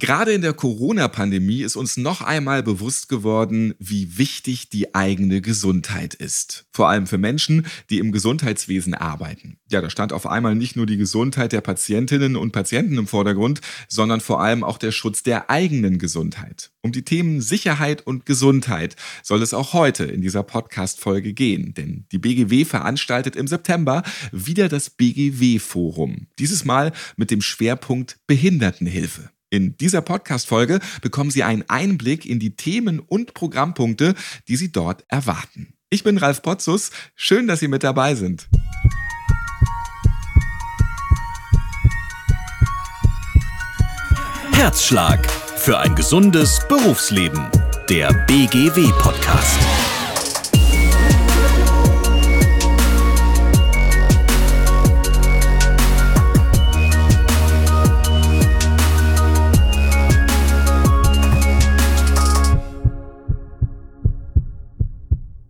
Gerade in der Corona-Pandemie ist uns noch einmal bewusst geworden, wie wichtig die eigene Gesundheit ist. Vor allem für Menschen, die im Gesundheitswesen arbeiten. Ja, da stand auf einmal nicht nur die Gesundheit der Patientinnen und Patienten im Vordergrund, sondern vor allem auch der Schutz der eigenen Gesundheit. Um die Themen Sicherheit und Gesundheit soll es auch heute in dieser Podcast-Folge gehen. Denn die BGW veranstaltet im September wieder das BGW-Forum. Dieses Mal mit dem Schwerpunkt Behindertenhilfe. In dieser Podcast-Folge bekommen Sie einen Einblick in die Themen und Programmpunkte, die Sie dort erwarten. Ich bin Ralf Potzus, schön, dass Sie mit dabei sind. Herzschlag für ein gesundes Berufsleben, der BGW-Podcast.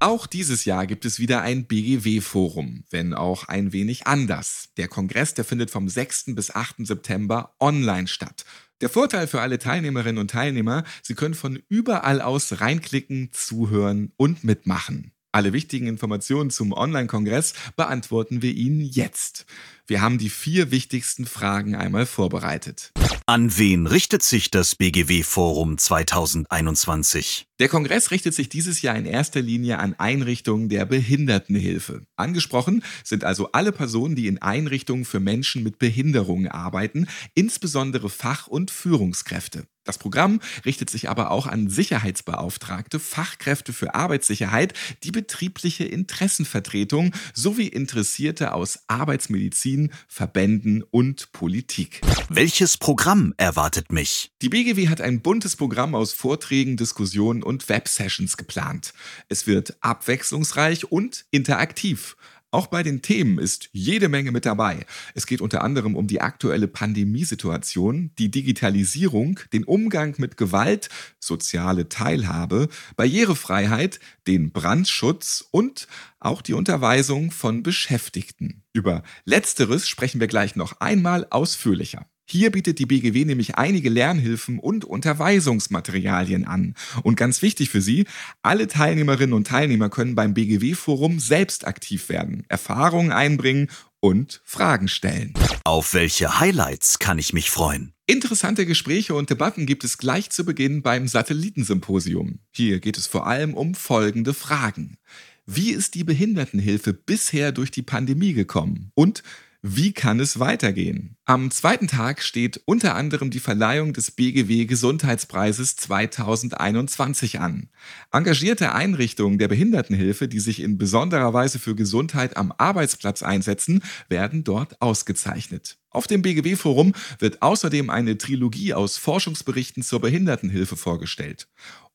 Auch dieses Jahr gibt es wieder ein BGW-Forum, wenn auch ein wenig anders. Der Kongress, der findet vom 6. bis 8. September online statt. Der Vorteil für alle Teilnehmerinnen und Teilnehmer, sie können von überall aus reinklicken, zuhören und mitmachen. Alle wichtigen Informationen zum Online-Kongress beantworten wir Ihnen jetzt. Wir haben die 4 wichtigsten Fragen einmal vorbereitet. An wen richtet sich das BGW-Forum 2021? Der Kongress richtet sich dieses Jahr in erster Linie an Einrichtungen der Behindertenhilfe. Angesprochen sind also alle Personen, die in Einrichtungen für Menschen mit Behinderungen arbeiten, insbesondere Fach- und Führungskräfte. Das Programm richtet sich aber auch an Sicherheitsbeauftragte, Fachkräfte für Arbeitssicherheit, die betriebliche Interessenvertretung sowie Interessierte aus Arbeitsmedizin, Verbänden und Politik. Welches Programm erwartet mich? Die BGW hat ein buntes Programm aus Vorträgen, Diskussionen und Websessions geplant. Es wird abwechslungsreich und interaktiv. Auch bei den Themen ist jede Menge mit dabei. Es geht unter anderem um die aktuelle Pandemiesituation, die Digitalisierung, den Umgang mit Gewalt, soziale Teilhabe, Barrierefreiheit, den Brandschutz und auch die Unterweisung von Beschäftigten. Über Letzteres sprechen wir gleich noch einmal ausführlicher. Hier bietet die BGW nämlich einige Lernhilfen und Unterweisungsmaterialien an. Und ganz wichtig für Sie, alle Teilnehmerinnen und Teilnehmer können beim BGW-Forum selbst aktiv werden, Erfahrungen einbringen und Fragen stellen. Auf welche Highlights kann ich mich freuen? Interessante Gespräche und Debatten gibt es gleich zu Beginn beim Satellitensymposium. Hier geht es vor allem um folgende Fragen. Wie ist die Behindertenhilfe bisher durch die Pandemie gekommen? Und wie kann es weitergehen? Am zweiten Tag steht unter anderem die Verleihung des BGW-Gesundheitspreises 2021 an. Engagierte Einrichtungen der Behindertenhilfe, die sich in besonderer Weise für Gesundheit am Arbeitsplatz einsetzen, werden dort ausgezeichnet. Auf dem BGW-Forum wird außerdem eine Trilogie aus Forschungsberichten zur Behindertenhilfe vorgestellt.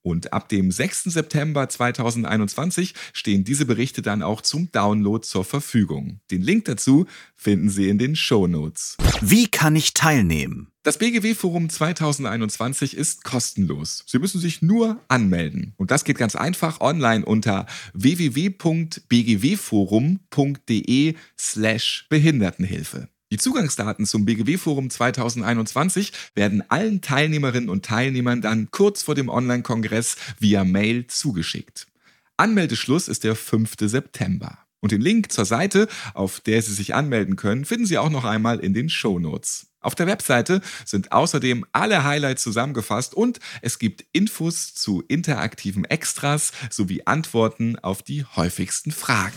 Und ab dem 6. September 2021 stehen diese Berichte dann auch zum Download zur Verfügung. Den Link dazu finden Sie in den Shownotes. Wie kann ich teilnehmen? Das BGW-Forum 2021 ist kostenlos. Sie müssen sich nur anmelden. Und das geht ganz einfach online unter www.bgwforum.de/Behindertenhilfe. Die Zugangsdaten zum BGW-Forum 2021 werden allen Teilnehmerinnen und Teilnehmern dann kurz vor dem Online-Kongress via Mail zugeschickt. Anmeldeschluss ist der 5. September. Und den Link zur Seite, auf der Sie sich anmelden können, finden Sie auch noch einmal in den Shownotes. Auf der Webseite sind außerdem alle Highlights zusammengefasst und es gibt Infos zu interaktiven Extras sowie Antworten auf die häufigsten Fragen.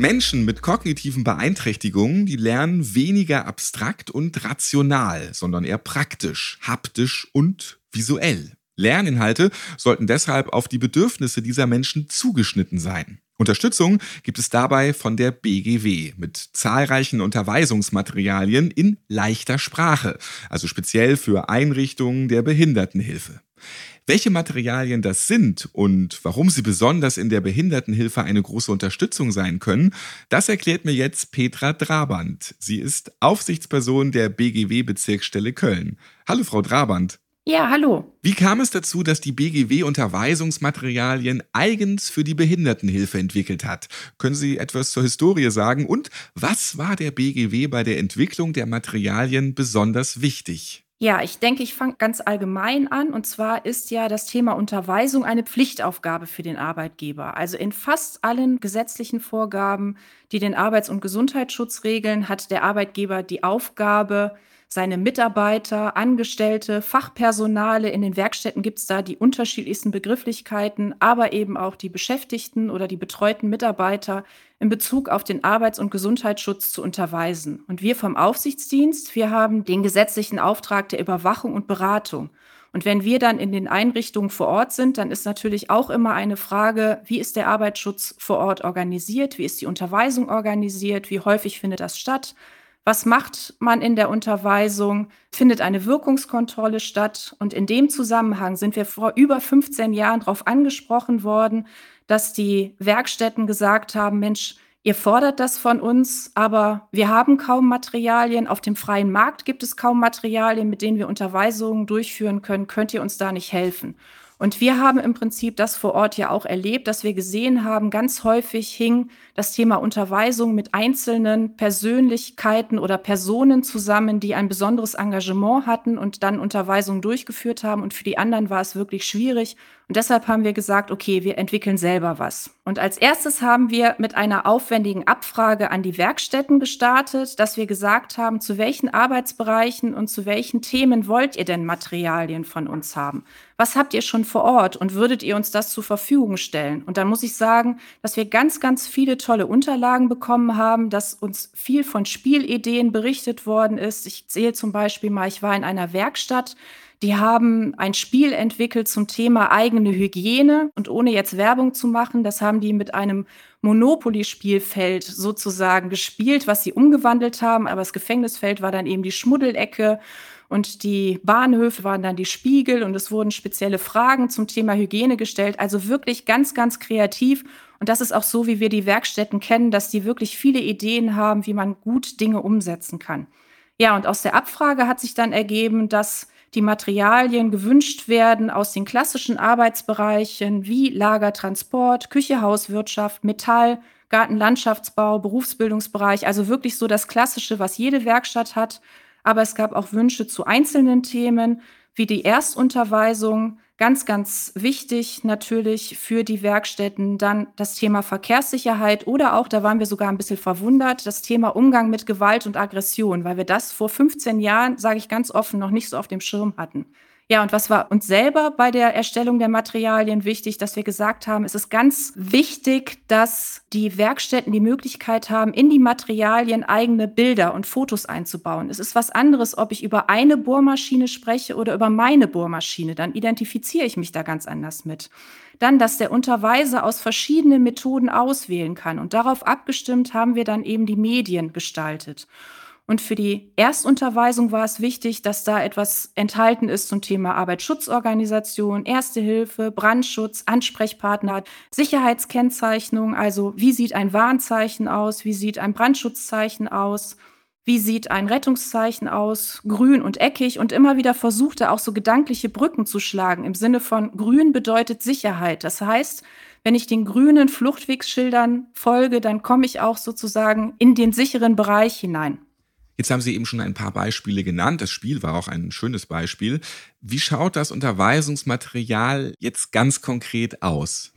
Menschen mit kognitiven Beeinträchtigungen, die lernen weniger abstrakt und rational, sondern eher praktisch, haptisch und visuell. Lerninhalte sollten deshalb auf die Bedürfnisse dieser Menschen zugeschnitten sein. Unterstützung gibt es dabei von der BGW mit zahlreichen Unterweisungsmaterialien in leichter Sprache, also speziell für Einrichtungen der Behindertenhilfe. Welche Materialien das sind und warum sie besonders in der Behindertenhilfe eine große Unterstützung sein können, das erklärt mir jetzt Petra Draband. Sie ist Aufsichtsperson der BGW-Bezirksstelle Köln. Hallo Frau Draband. Ja, hallo. Wie kam es dazu, dass die BGW Unterweisungsmaterialien eigens für die Behindertenhilfe entwickelt hat? Können Sie etwas zur Historie sagen? Und was war der BGW bei der Entwicklung der Materialien besonders wichtig? Ja, ich denke, ich fange ganz allgemein an. Und zwar ist ja das Thema Unterweisung eine Pflichtaufgabe für den Arbeitgeber. Also in fast allen gesetzlichen Vorgaben, die den Arbeits- und Gesundheitsschutz regeln, hat der Arbeitgeber die Aufgabe, seine Mitarbeiter, Angestellte, Fachpersonale, in den Werkstätten gibt es da die unterschiedlichsten Begrifflichkeiten, aber eben auch die Beschäftigten oder die betreuten Mitarbeiter in Bezug auf den Arbeits- und Gesundheitsschutz zu unterweisen. Und wir vom Aufsichtsdienst, wir haben den gesetzlichen Auftrag der Überwachung und Beratung. Und wenn wir dann in den Einrichtungen vor Ort sind, dann ist natürlich auch immer eine Frage, wie ist der Arbeitsschutz vor Ort organisiert, wie ist die Unterweisung organisiert, wie häufig findet das statt? Was macht man in der Unterweisung? Findet eine Wirkungskontrolle statt? Und in dem Zusammenhang sind wir vor über 15 Jahren darauf angesprochen worden, dass die Werkstätten gesagt haben, Mensch, ihr fordert das von uns, aber wir haben kaum Materialien. Auf dem freien Markt gibt es kaum Materialien, mit denen wir Unterweisungen durchführen können. Könnt ihr uns da nicht helfen? Und wir haben im Prinzip das vor Ort ja auch erlebt, dass wir gesehen haben, ganz häufig hing das Thema Unterweisung mit einzelnen Persönlichkeiten oder Personen zusammen, die ein besonderes Engagement hatten und dann Unterweisungen durchgeführt haben. Und für die anderen war es wirklich schwierig. Und deshalb haben wir gesagt, okay, wir entwickeln selber was. Und als erstes haben wir mit einer aufwendigen Abfrage an die Werkstätten gestartet, dass wir gesagt haben, zu welchen Arbeitsbereichen und zu welchen Themen wollt ihr denn Materialien von uns haben? Was habt ihr schon vor Ort und würdet ihr uns das zur Verfügung stellen? Und dann muss ich sagen, dass wir ganz, ganz viele tolle Unterlagen bekommen haben, dass uns viel von Spielideen berichtet worden ist. Ich sehe zum Beispiel mal, ich war in einer Werkstatt, die haben ein Spiel entwickelt zum Thema eigene Hygiene und ohne jetzt Werbung zu machen, das haben die mit einem Monopoly-Spielfeld sozusagen gespielt, was sie umgewandelt haben, aber das Gefängnisfeld war dann eben die Schmuddelecke. Und die Bahnhöfe waren dann die Spiegel und es wurden spezielle Fragen zum Thema Hygiene gestellt. Also wirklich ganz, ganz kreativ. Und das ist auch so, wie wir die Werkstätten kennen, dass die wirklich viele Ideen haben, wie man gut Dinge umsetzen kann. Ja, und aus der Abfrage hat sich dann ergeben, dass die Materialien gewünscht werden aus den klassischen Arbeitsbereichen wie Lager, Transport, Küche, Hauswirtschaft, Metall, Garten, Landschaftsbau, Berufsbildungsbereich. Also wirklich so das Klassische, was jede Werkstatt hat. Aber es gab auch Wünsche zu einzelnen Themen, wie die Erstunterweisung, ganz, ganz wichtig natürlich für die Werkstätten, dann das Thema Verkehrssicherheit oder auch, da waren wir sogar ein bisschen verwundert, das Thema Umgang mit Gewalt und Aggression, weil wir das vor 15 Jahren, sage ich ganz offen, noch nicht so auf dem Schirm hatten. Ja, und was war uns selber bei der Erstellung der Materialien wichtig, dass wir gesagt haben, es ist ganz wichtig, dass die Werkstätten die Möglichkeit haben, in die Materialien eigene Bilder und Fotos einzubauen. Es ist was anderes, ob ich über eine Bohrmaschine spreche oder über meine Bohrmaschine. Dann identifiziere ich mich da ganz anders mit. Dann, dass der Unterweiser aus verschiedenen Methoden auswählen kann. Und darauf abgestimmt haben wir dann eben die Medien gestaltet. Und für die Erstunterweisung war es wichtig, dass da etwas enthalten ist zum Thema Arbeitsschutzorganisation, Erste Hilfe, Brandschutz, Ansprechpartner, Sicherheitskennzeichnung, also wie sieht ein Warnzeichen aus, wie sieht ein Brandschutzzeichen aus, wie sieht ein Rettungszeichen aus, grün und eckig und immer wieder versuchte auch so gedankliche Brücken zu schlagen im Sinne von grün bedeutet Sicherheit. Das heißt, wenn ich den grünen Fluchtwegsschildern folge, dann komme ich auch sozusagen in den sicheren Bereich hinein. Jetzt haben Sie eben schon ein paar Beispiele genannt. Das Spiel war auch ein schönes Beispiel. Wie schaut das Unterweisungsmaterial jetzt ganz konkret aus?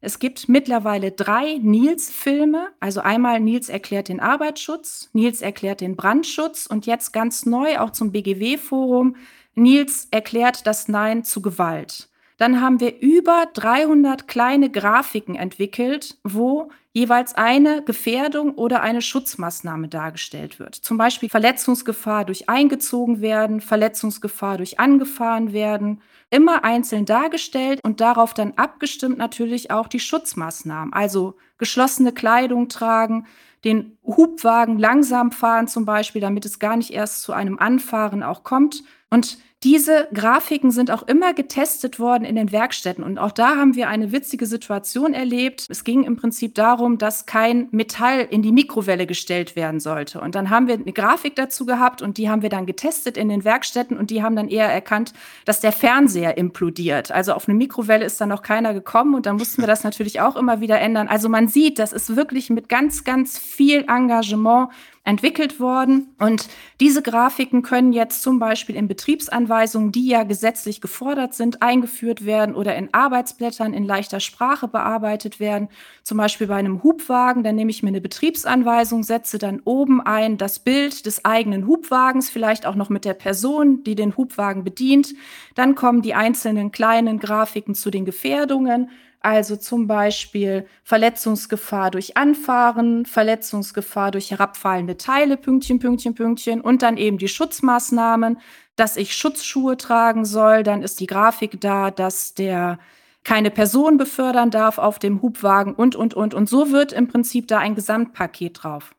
Es gibt mittlerweile 3 Nils-Filme. Also einmal Nils erklärt den Arbeitsschutz, Nils erklärt den Brandschutz und jetzt ganz neu auch zum BGW-Forum, Nils erklärt das Nein zu Gewalt. Dann haben wir über 300 kleine Grafiken entwickelt, wo jeweils eine Gefährdung oder eine Schutzmaßnahme dargestellt wird. Zum Beispiel Verletzungsgefahr durch eingezogen werden, Verletzungsgefahr durch angefahren werden. Immer einzeln dargestellt und darauf dann abgestimmt natürlich auch die Schutzmaßnahmen. Also geschlossene Kleidung tragen, den Hubwagen langsam fahren zum Beispiel, damit es gar nicht erst zu einem Anfahren auch kommt. Und Diese Grafiken sind auch immer getestet worden in den Werkstätten. Und auch da haben wir eine witzige Situation erlebt. Es ging im Prinzip darum, dass kein Metall in die Mikrowelle gestellt werden sollte. Und dann haben wir eine Grafik dazu gehabt und die haben wir dann getestet in den Werkstätten und die haben dann eher erkannt, dass der Fernseher implodiert. Also auf eine Mikrowelle ist dann noch keiner gekommen und dann mussten wir das natürlich auch immer wieder ändern. Also man sieht, das ist wirklich mit ganz, ganz viel Engagement entwickelt worden. Und diese Grafiken können jetzt zum Beispiel in Betriebsanweisungen, die ja gesetzlich gefordert sind, eingeführt werden oder in Arbeitsblättern in leichter Sprache bearbeitet werden. Zum Beispiel bei einem Hubwagen, dann nehme ich mir eine Betriebsanweisung, setze dann oben ein das Bild des eigenen Hubwagens, vielleicht auch noch mit der Person, die den Hubwagen bedient. Dann kommen die einzelnen kleinen Grafiken zu den Gefährdungen. Also zum Beispiel Verletzungsgefahr durch Anfahren, Verletzungsgefahr durch herabfallende Teile, Pünktchen, Pünktchen, Pünktchen und dann eben die Schutzmaßnahmen, dass ich Schutzschuhe tragen soll. Dann ist die Grafik da, dass der keine Person befördern darf auf dem Hubwagen und. Und so wird im Prinzip da ein Gesamtpaket drauf.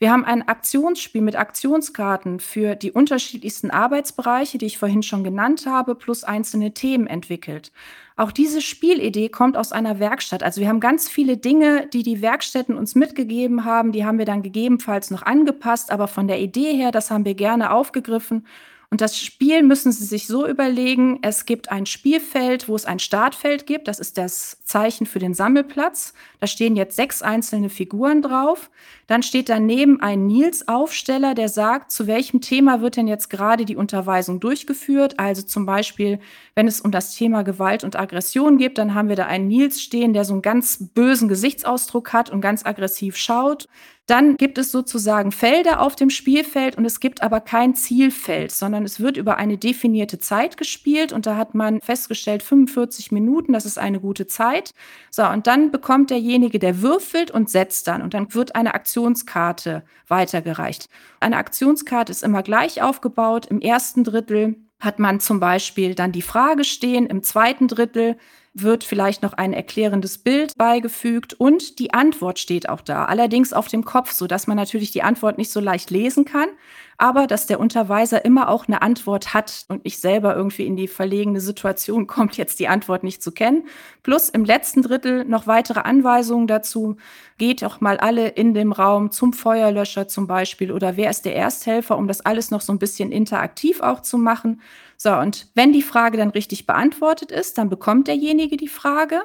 Wir haben ein Aktionsspiel mit Aktionskarten für die unterschiedlichsten Arbeitsbereiche, die ich vorhin schon genannt habe, plus einzelne Themen entwickelt. Auch diese Spielidee kommt aus einer Werkstatt. Also wir haben ganz viele Dinge, die die Werkstätten uns mitgegeben haben, die haben wir dann gegebenenfalls noch angepasst, aber von der Idee her, das haben wir gerne aufgegriffen. Und das Spiel müssen Sie sich so überlegen, es gibt ein Spielfeld, wo es ein Startfeld gibt, das ist das Zeichen für den Sammelplatz. Da stehen jetzt 6 einzelne Figuren drauf. Dann steht daneben ein Nils-Aufsteller, der sagt, zu welchem Thema wird denn jetzt gerade die Unterweisung durchgeführt. Also zum Beispiel, wenn es um das Thema Gewalt und Aggression geht, dann haben wir da einen Nils stehen, der so einen ganz bösen Gesichtsausdruck hat und ganz aggressiv schaut. Dann gibt es sozusagen Felder auf dem Spielfeld und es gibt aber kein Zielfeld, sondern es wird über eine definierte Zeit gespielt und da hat man festgestellt, 45 Minuten, das ist eine gute Zeit. So, und dann bekommt derjenige, der würfelt und setzt dann und dann wird eine Aktionskarte weitergereicht. Eine Aktionskarte ist immer gleich aufgebaut. Im ersten Drittel hat man zum Beispiel dann die Frage stehen, im zweiten Drittel wird vielleicht noch ein erklärendes Bild beigefügt und die Antwort steht auch da, allerdings auf dem Kopf, sodass man natürlich die Antwort nicht so leicht lesen kann, aber dass der Unterweiser immer auch eine Antwort hat und nicht selber irgendwie in die verlegene Situation kommt, jetzt die Antwort nicht zu kennen. Plus im letzten Drittel noch weitere Anweisungen dazu, geht doch mal alle in dem Raum zum Feuerlöscher zum Beispiel oder wer ist der Ersthelfer, um das alles noch so ein bisschen interaktiv auch zu machen. So, und wenn die Frage dann richtig beantwortet ist, dann bekommt derjenige die Frage.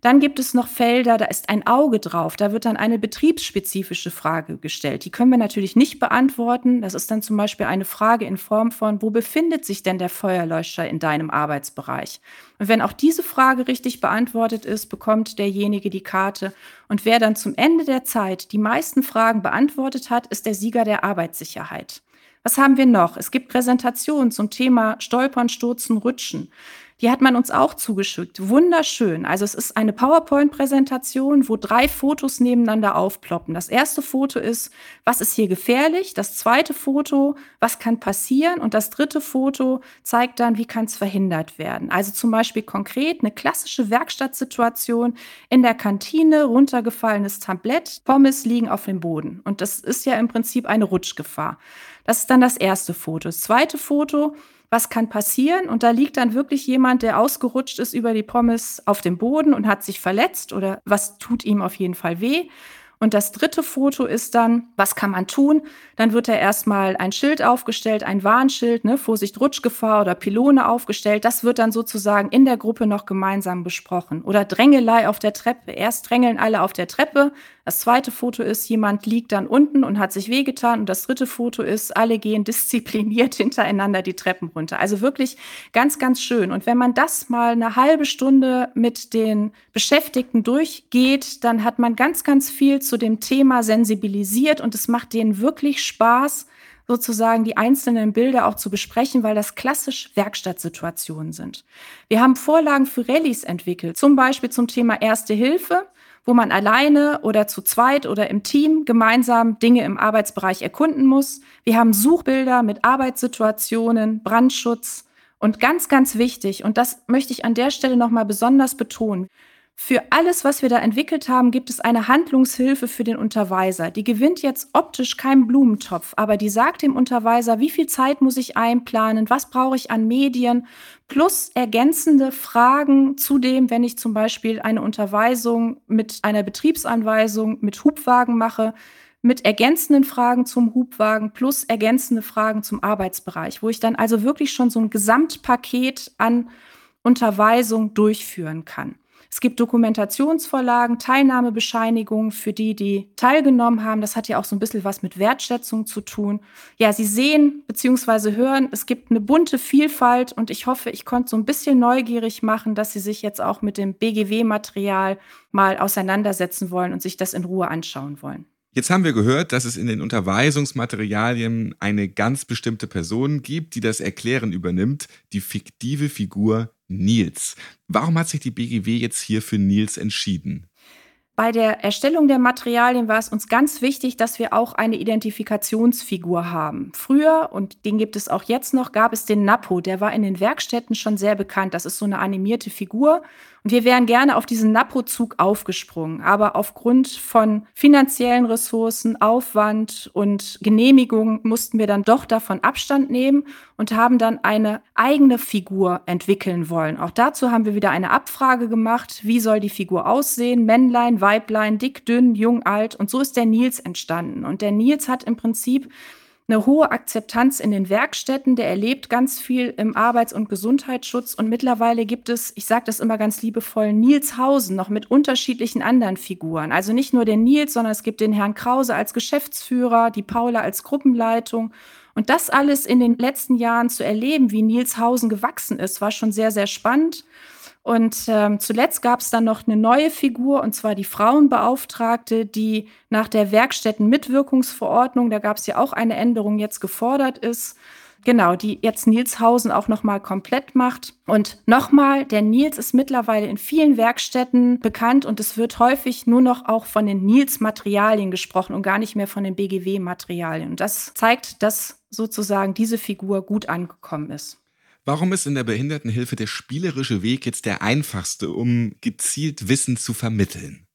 Dann gibt es noch Felder, da ist ein Auge drauf, da wird dann eine betriebsspezifische Frage gestellt. Die können wir natürlich nicht beantworten. Das ist dann zum Beispiel eine Frage in Form von, wo befindet sich denn der Feuerlöscher in deinem Arbeitsbereich? Und wenn auch diese Frage richtig beantwortet ist, bekommt derjenige die Karte. Und wer dann zum Ende der Zeit die meisten Fragen beantwortet hat, ist der Sieger der Arbeitssicherheit. Was haben wir noch? Es gibt Präsentationen zum Thema Stolpern, Stürzen, Rutschen. Die hat man uns auch zugeschickt. Wunderschön. Also es ist eine PowerPoint-Präsentation, wo 3 Fotos nebeneinander aufploppen. Das erste Foto ist, was ist hier gefährlich? Das zweite Foto, was kann passieren? Und das dritte Foto zeigt dann, wie kann es verhindert werden? Also zum Beispiel konkret eine klassische Werkstattsituation in der Kantine, runtergefallenes Tablett, Pommes liegen auf dem Boden. Und das ist ja im Prinzip eine Rutschgefahr. Das ist dann das erste Foto. Das zweite Foto, was kann passieren? Und da liegt dann wirklich jemand, der ausgerutscht ist über die Pommes auf dem Boden und hat sich verletzt oder was tut ihm auf jeden Fall weh. Und das dritte Foto ist dann, was kann man tun? Dann wird da erstmal ein Schild aufgestellt, ein Warnschild, ne? Vorsicht, Rutschgefahr oder Pylone aufgestellt. Das wird dann sozusagen in der Gruppe noch gemeinsam besprochen. Oder Drängelei auf der Treppe. Erst drängeln alle auf der Treppe. Das zweite Foto ist, jemand liegt dann unten und hat sich wehgetan. Und das dritte Foto ist, alle gehen diszipliniert hintereinander die Treppen runter. Also wirklich ganz, ganz schön. Und wenn man das mal eine halbe Stunde mit den Beschäftigten durchgeht, dann hat man ganz, ganz viel zu dem Thema sensibilisiert und es macht denen wirklich Spaß, sozusagen die einzelnen Bilder auch zu besprechen, weil das klassisch Werkstattsituationen sind. Wir haben Vorlagen für Rallyes entwickelt, zum Beispiel zum Thema Erste Hilfe, wo man alleine oder zu zweit oder im Team gemeinsam Dinge im Arbeitsbereich erkunden muss. Wir haben Suchbilder mit Arbeitssituationen, Brandschutz und ganz, ganz wichtig, und das möchte ich an der Stelle nochmal besonders betonen, Für alles, was wir da entwickelt haben, gibt es eine Handlungshilfe für den Unterweiser. Die gewinnt jetzt optisch keinen Blumentopf, aber die sagt dem Unterweiser, wie viel Zeit muss ich einplanen, was brauche ich an Medien, plus ergänzende Fragen zu dem, wenn ich zum Beispiel eine Unterweisung mit einer Betriebsanweisung mit Hubwagen mache, mit ergänzenden Fragen zum Hubwagen plus ergänzende Fragen zum Arbeitsbereich, wo ich dann also wirklich schon so ein Gesamtpaket an Unterweisung durchführen kann. Es gibt Dokumentationsvorlagen, Teilnahmebescheinigungen für die teilgenommen haben. Das hat ja auch so ein bisschen was mit Wertschätzung zu tun. Ja, Sie sehen bzw. hören, es gibt eine bunte Vielfalt und ich hoffe, ich konnte so ein bisschen neugierig machen, dass Sie sich jetzt auch mit dem BGW-Material mal auseinandersetzen wollen und sich das in Ruhe anschauen wollen. Jetzt haben wir gehört, dass es in den Unterweisungsmaterialien eine ganz bestimmte Person gibt, die das Erklären übernimmt, die fiktive Figur Nils. Warum hat sich die BGW jetzt hier für Nils entschieden? Bei der Erstellung der Materialien war es uns ganz wichtig, dass wir auch eine Identifikationsfigur haben. Früher, und den gibt es auch jetzt noch, gab es den NAPO. Der war in den Werkstätten schon sehr bekannt. Das ist so eine animierte Figur. Und wir wären gerne auf diesen NAPO-Zug aufgesprungen. Aber aufgrund von finanziellen Ressourcen, Aufwand und Genehmigung mussten wir dann doch davon Abstand nehmen und haben dann eine eigene Figur entwickeln wollen. Auch dazu haben wir wieder eine Abfrage gemacht. Wie soll die Figur aussehen? Männlein, Weiblein, dick, dünn, jung, alt. Und so ist der Nils entstanden. Und der Nils hat im Prinzip eine hohe Akzeptanz in den Werkstätten, der erlebt ganz viel im Arbeits- und Gesundheitsschutz und mittlerweile gibt es, ich sage das immer ganz liebevoll, Nilshausen noch mit unterschiedlichen anderen Figuren. Also nicht nur den Nils, sondern es gibt den Herrn Krause als Geschäftsführer, die Paula als Gruppenleitung und das alles in den letzten Jahren zu erleben, wie Nilshausen gewachsen ist, war schon sehr, sehr spannend. Und zuletzt gab es dann noch eine neue Figur, und zwar die Frauenbeauftragte, die nach der Werkstättenmitwirkungsverordnung, da gab es ja auch eine Änderung, jetzt gefordert ist. Genau, die jetzt Nilshausen auch nochmal komplett macht. Und nochmal, der Nils ist mittlerweile in vielen Werkstätten bekannt und es wird häufig nur noch auch von den Nils-Materialien gesprochen und gar nicht mehr von den BGW-Materialien. Und das zeigt, dass sozusagen diese Figur gut angekommen ist. Warum ist in der Behindertenhilfe der spielerische Weg jetzt der einfachste, um gezielt Wissen zu vermitteln?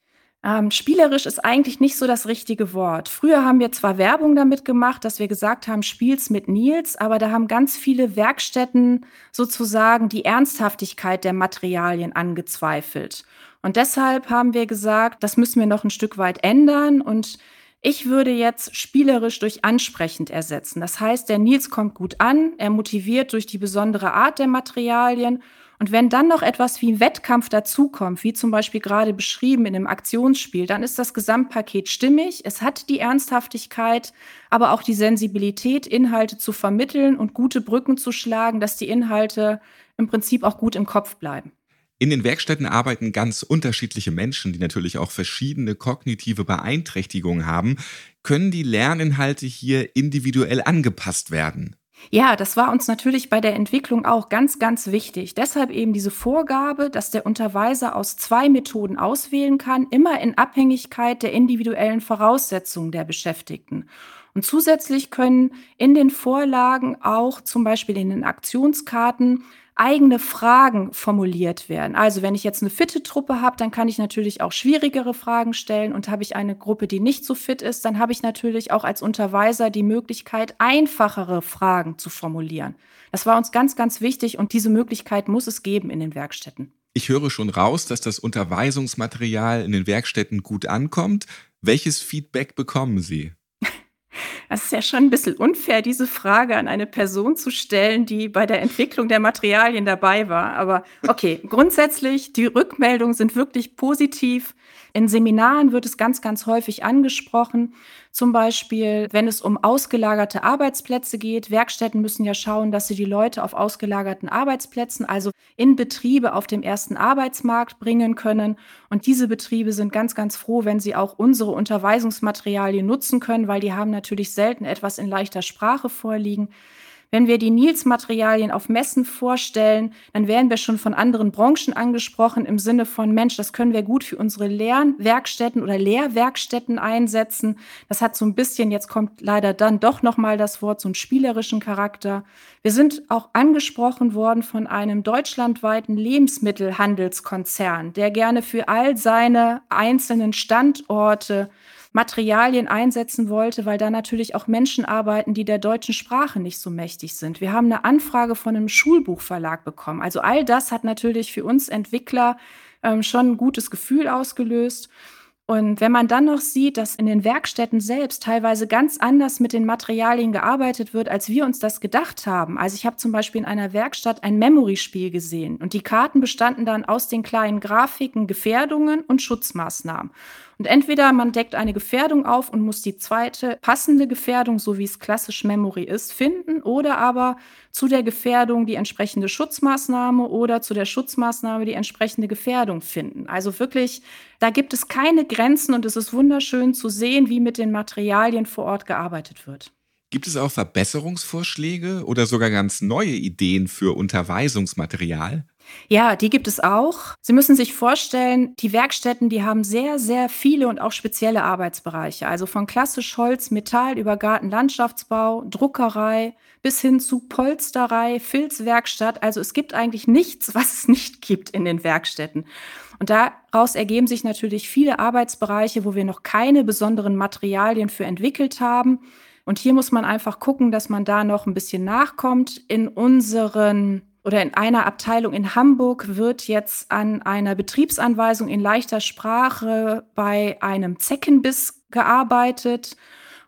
Spielerisch ist eigentlich nicht so das richtige Wort. Früher haben wir zwar Werbung damit gemacht, dass wir gesagt haben, spiel's mit Nils, aber da haben ganz viele Werkstätten sozusagen die Ernsthaftigkeit der Materialien angezweifelt. Und deshalb haben wir gesagt, das müssen wir noch ein Stück weit ändern und ich würde jetzt spielerisch durch ansprechend ersetzen. Das heißt, der Nils kommt gut an, er motiviert durch die besondere Art der Materialien. Und wenn dann noch etwas wie ein Wettkampf dazukommt, wie zum Beispiel gerade beschrieben in einem Aktionsspiel, dann ist das Gesamtpaket stimmig. Es hat die Ernsthaftigkeit, aber auch die Sensibilität, Inhalte zu vermitteln und gute Brücken zu schlagen, dass die Inhalte im Prinzip auch gut im Kopf bleiben. In den Werkstätten arbeiten ganz unterschiedliche Menschen, die natürlich auch verschiedene kognitive Beeinträchtigungen haben. Können die Lerninhalte hier individuell angepasst werden? Ja, das war uns natürlich bei der Entwicklung auch ganz, ganz wichtig. Deshalb eben diese Vorgabe, dass der Unterweiser aus 2 Methoden auswählen kann, immer in Abhängigkeit der individuellen Voraussetzungen der Beschäftigten. Und zusätzlich können in den Vorlagen auch zum Beispiel in den Aktionskarten eigene Fragen formuliert werden. Also wenn ich jetzt eine fitte Truppe habe, dann kann ich natürlich auch schwierigere Fragen stellen und habe ich eine Gruppe, die nicht so fit ist, dann habe ich natürlich auch als Unterweiser die Möglichkeit, einfachere Fragen zu formulieren. Das war uns ganz, ganz wichtig und diese Möglichkeit muss es geben in den Werkstätten. Ich höre schon raus, dass das Unterweisungsmaterial in den Werkstätten gut ankommt. Welches Feedback bekommen Sie? Das ist ja schon ein bisschen unfair, diese Frage an eine Person zu stellen, die bei der Entwicklung der Materialien dabei war. Aber okay, grundsätzlich, die Rückmeldungen sind wirklich positiv. In Seminaren wird es ganz, ganz häufig angesprochen. Zum Beispiel, wenn es um ausgelagerte Arbeitsplätze geht. Werkstätten müssen ja schauen, dass sie die Leute auf ausgelagerten Arbeitsplätzen, also in Betriebe auf dem ersten Arbeitsmarkt bringen können. Und diese Betriebe sind ganz, ganz froh, wenn sie auch unsere Unterweisungsmaterialien nutzen können, weil die haben natürlich selten etwas in leichter Sprache vorliegen. Wenn wir die Nils-Materialien auf Messen vorstellen, dann werden wir schon von anderen Branchen angesprochen im Sinne von, Mensch, das können wir gut für unsere Lernwerkstätten oder Lehrwerkstätten einsetzen. Das hat so ein bisschen, jetzt kommt leider dann doch nochmal das Wort, so einen spielerischen Charakter. Wir sind auch angesprochen worden von einem deutschlandweiten Lebensmittelhandelskonzern, der gerne für all seine einzelnen Standorte Materialien einsetzen wollte, weil da natürlich auch Menschen arbeiten, die der deutschen Sprache nicht so mächtig sind. Wir haben eine Anfrage von einem Schulbuchverlag bekommen. Also all das hat natürlich für uns Entwickler schon ein gutes Gefühl ausgelöst. Und wenn man dann noch sieht, dass in den Werkstätten selbst teilweise ganz anders mit den Materialien gearbeitet wird, als wir uns das gedacht haben. Also ich habe zum Beispiel in einer Werkstatt ein Memory-Spiel gesehen und die Karten bestanden dann aus den kleinen Grafiken, Gefährdungen und Schutzmaßnahmen. Und entweder man deckt eine Gefährdung auf und muss die zweite passende Gefährdung, so wie es klassisch Memory ist, finden, oder aber zu der Gefährdung die entsprechende Schutzmaßnahme oder zu der Schutzmaßnahme die entsprechende Gefährdung finden. Also wirklich, da gibt es keine Grenzen und es ist wunderschön zu sehen, wie mit den Materialien vor Ort gearbeitet wird. Gibt es auch Verbesserungsvorschläge oder sogar ganz neue Ideen für Unterweisungsmaterial? Ja, die gibt es auch. Sie müssen sich vorstellen, die Werkstätten, die haben sehr, sehr viele und auch spezielle Arbeitsbereiche. Also von klassisch Holz, Metall über Gartenlandschaftsbau, Druckerei bis hin zu Polsterei, Filzwerkstatt. Also es gibt eigentlich nichts, was es nicht gibt in den Werkstätten. Und daraus ergeben sich natürlich viele Arbeitsbereiche, wo wir noch keine besonderen Materialien für entwickelt haben. Und hier muss man einfach gucken, dass man da noch ein bisschen nachkommt. In einer Abteilung in Hamburg wird jetzt an einer Betriebsanweisung in leichter Sprache bei einem Zeckenbiss gearbeitet.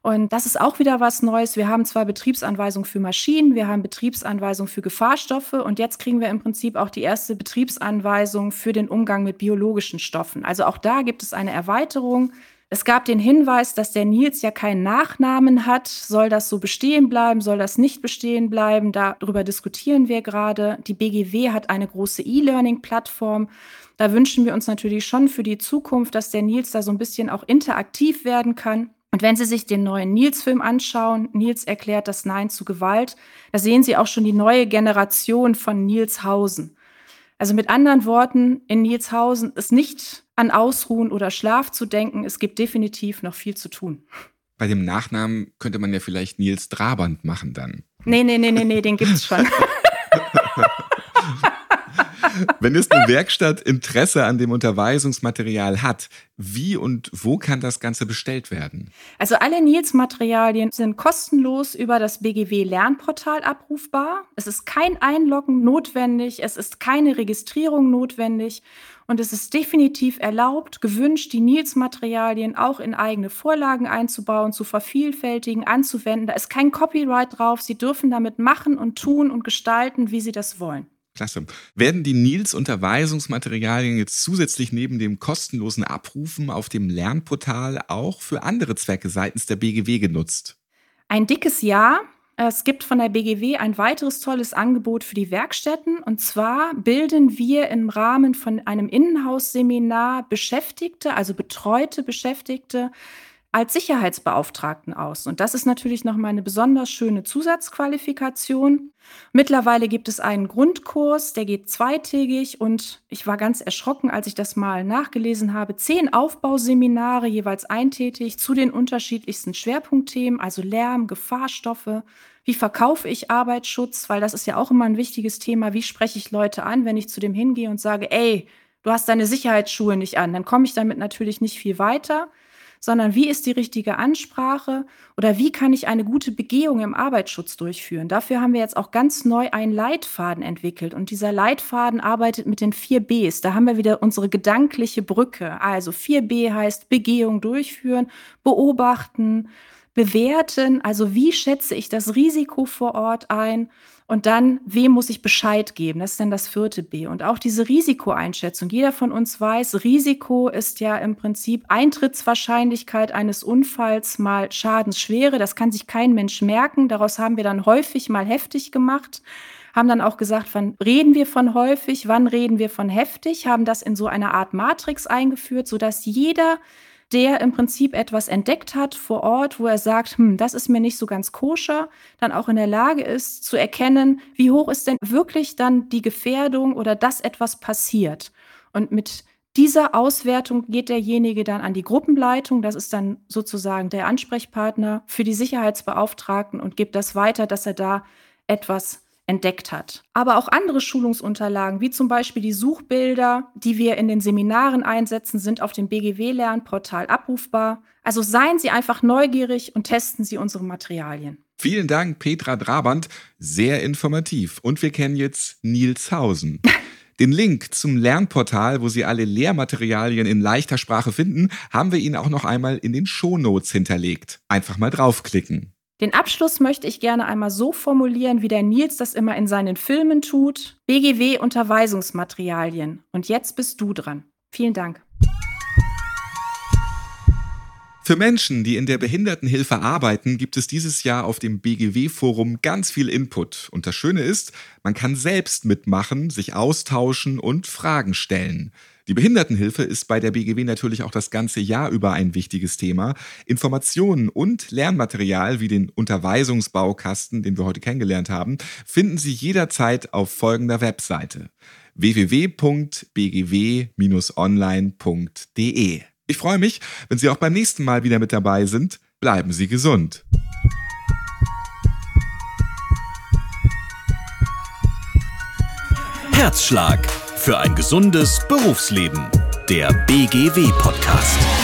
Und das ist auch wieder was Neues. Wir haben zwar Betriebsanweisungen für Maschinen, wir haben Betriebsanweisungen für Gefahrstoffe und jetzt kriegen wir im Prinzip auch die erste Betriebsanweisung für den Umgang mit biologischen Stoffen. Also auch da gibt es eine Erweiterung. Es gab den Hinweis, dass der Nils ja keinen Nachnamen hat. Soll das so bestehen bleiben? Soll das nicht bestehen bleiben? Darüber diskutieren wir gerade. Die BGW hat eine große E-Learning-Plattform. Da wünschen wir uns natürlich schon für die Zukunft, dass der Nils da so ein bisschen auch interaktiv werden kann. Und wenn Sie sich den neuen Nils-Film anschauen, Nils erklärt das Nein zu Gewalt, da sehen Sie auch schon die neue Generation von Nilshausen. Also mit anderen Worten, in Nilshausen ist nicht an Ausruhen oder Schlaf zu denken. Es gibt definitiv noch viel zu tun. Bei dem Nachnamen könnte man ja vielleicht Nils Draband machen dann. Nee, den gibt's schon. Wenn jetzt eine Werkstatt Interesse an dem Unterweisungsmaterial hat, wie und wo kann das Ganze bestellt werden? Also alle Nils-Materialien sind kostenlos über das BGW-Lernportal abrufbar. Es ist kein Einloggen notwendig, es ist keine Registrierung notwendig und es ist definitiv erlaubt, gewünscht, die Nils-Materialien auch in eigene Vorlagen einzubauen, zu vervielfältigen, anzuwenden. Da ist kein Copyright drauf, Sie dürfen damit machen und tun und gestalten, wie Sie das wollen. Klasse. Werden die Nils-Unterweisungsmaterialien jetzt zusätzlich neben dem kostenlosen Abrufen auf dem Lernportal auch für andere Zwecke seitens der BGW genutzt? Ein dickes Ja. Es gibt von der BGW ein weiteres tolles Angebot für die Werkstätten. Und zwar bilden wir im Rahmen von einem Innenhausseminar Beschäftigte, also betreute Beschäftigte, als Sicherheitsbeauftragten aus. Und das ist natürlich nochmal eine besonders schöne Zusatzqualifikation. Mittlerweile gibt es einen Grundkurs, der geht zweitägig und ich war ganz erschrocken, als ich das mal nachgelesen habe. 10 Aufbauseminare, jeweils eintägig, zu den unterschiedlichsten Schwerpunktthemen, also Lärm, Gefahrstoffe. Wie verkaufe ich Arbeitsschutz? Weil das ist ja auch immer ein wichtiges Thema. Wie spreche ich Leute an, wenn ich zu dem hingehe und sage, ey, du hast deine Sicherheitsschuhe nicht an? Dann komme ich damit natürlich nicht viel weiter. Sondern wie ist die richtige Ansprache oder wie kann ich eine gute Begehung im Arbeitsschutz durchführen? Dafür haben wir jetzt auch ganz neu einen Leitfaden entwickelt. Und dieser Leitfaden arbeitet mit den 4Bs. Da haben wir wieder unsere gedankliche Brücke. Also 4B heißt Begehung durchführen, beobachten, bewerten. Also wie schätze ich das Risiko vor Ort ein? Und dann, wem muss ich Bescheid geben? Das ist dann das 4. B. Und auch diese Risikoeinschätzung. Jeder von uns weiß, Risiko ist ja im Prinzip Eintrittswahrscheinlichkeit eines Unfalls mal Schadensschwere. Das kann sich kein Mensch merken. Daraus haben wir dann häufig mal heftig gemacht. Haben dann auch gesagt, wann reden wir von häufig, wann reden wir von heftig. Haben das in so einer Art Matrix eingeführt, sodass jeder der im Prinzip etwas entdeckt hat vor Ort, wo er sagt, das ist mir nicht so ganz koscher, dann auch in der Lage ist zu erkennen, wie hoch ist denn wirklich dann die Gefährdung oder dass etwas passiert. Und mit dieser Auswertung geht derjenige dann an die Gruppenleitung, das ist dann sozusagen der Ansprechpartner für die Sicherheitsbeauftragten und gibt das weiter, dass er da etwas entdeckt hat. Aber auch andere Schulungsunterlagen, wie zum Beispiel die Suchbilder, die wir in den Seminaren einsetzen, sind auf dem BGW-Lernportal abrufbar. Also seien Sie einfach neugierig und testen Sie unsere Materialien. Vielen Dank, Petra Draband. Sehr informativ. Und wir kennen jetzt Nilshausen. Den Link zum Lernportal, wo Sie alle Lehrmaterialien in leichter Sprache finden, haben wir Ihnen auch noch einmal in den Shownotes hinterlegt. Einfach mal draufklicken. Den Abschluss möchte ich gerne einmal so formulieren, wie der Nils das immer in seinen Filmen tut. BGW-Unterweisungsmaterialien. Und jetzt bist du dran. Vielen Dank. Für Menschen, die in der Behindertenhilfe arbeiten, gibt es dieses Jahr auf dem BGW-Forum ganz viel Input. Und das Schöne ist, man kann selbst mitmachen, sich austauschen und Fragen stellen. Die Behindertenhilfe ist bei der BGW natürlich auch das ganze Jahr über ein wichtiges Thema. Informationen und Lernmaterial wie den Unterweisungsbaukasten, den wir heute kennengelernt haben, finden Sie jederzeit auf folgender Webseite: www.bgw-online.de. Ich freue mich, wenn Sie auch beim nächsten Mal wieder mit dabei sind. Bleiben Sie gesund. Herzschlag für ein gesundes Berufsleben. Der BGW-Podcast.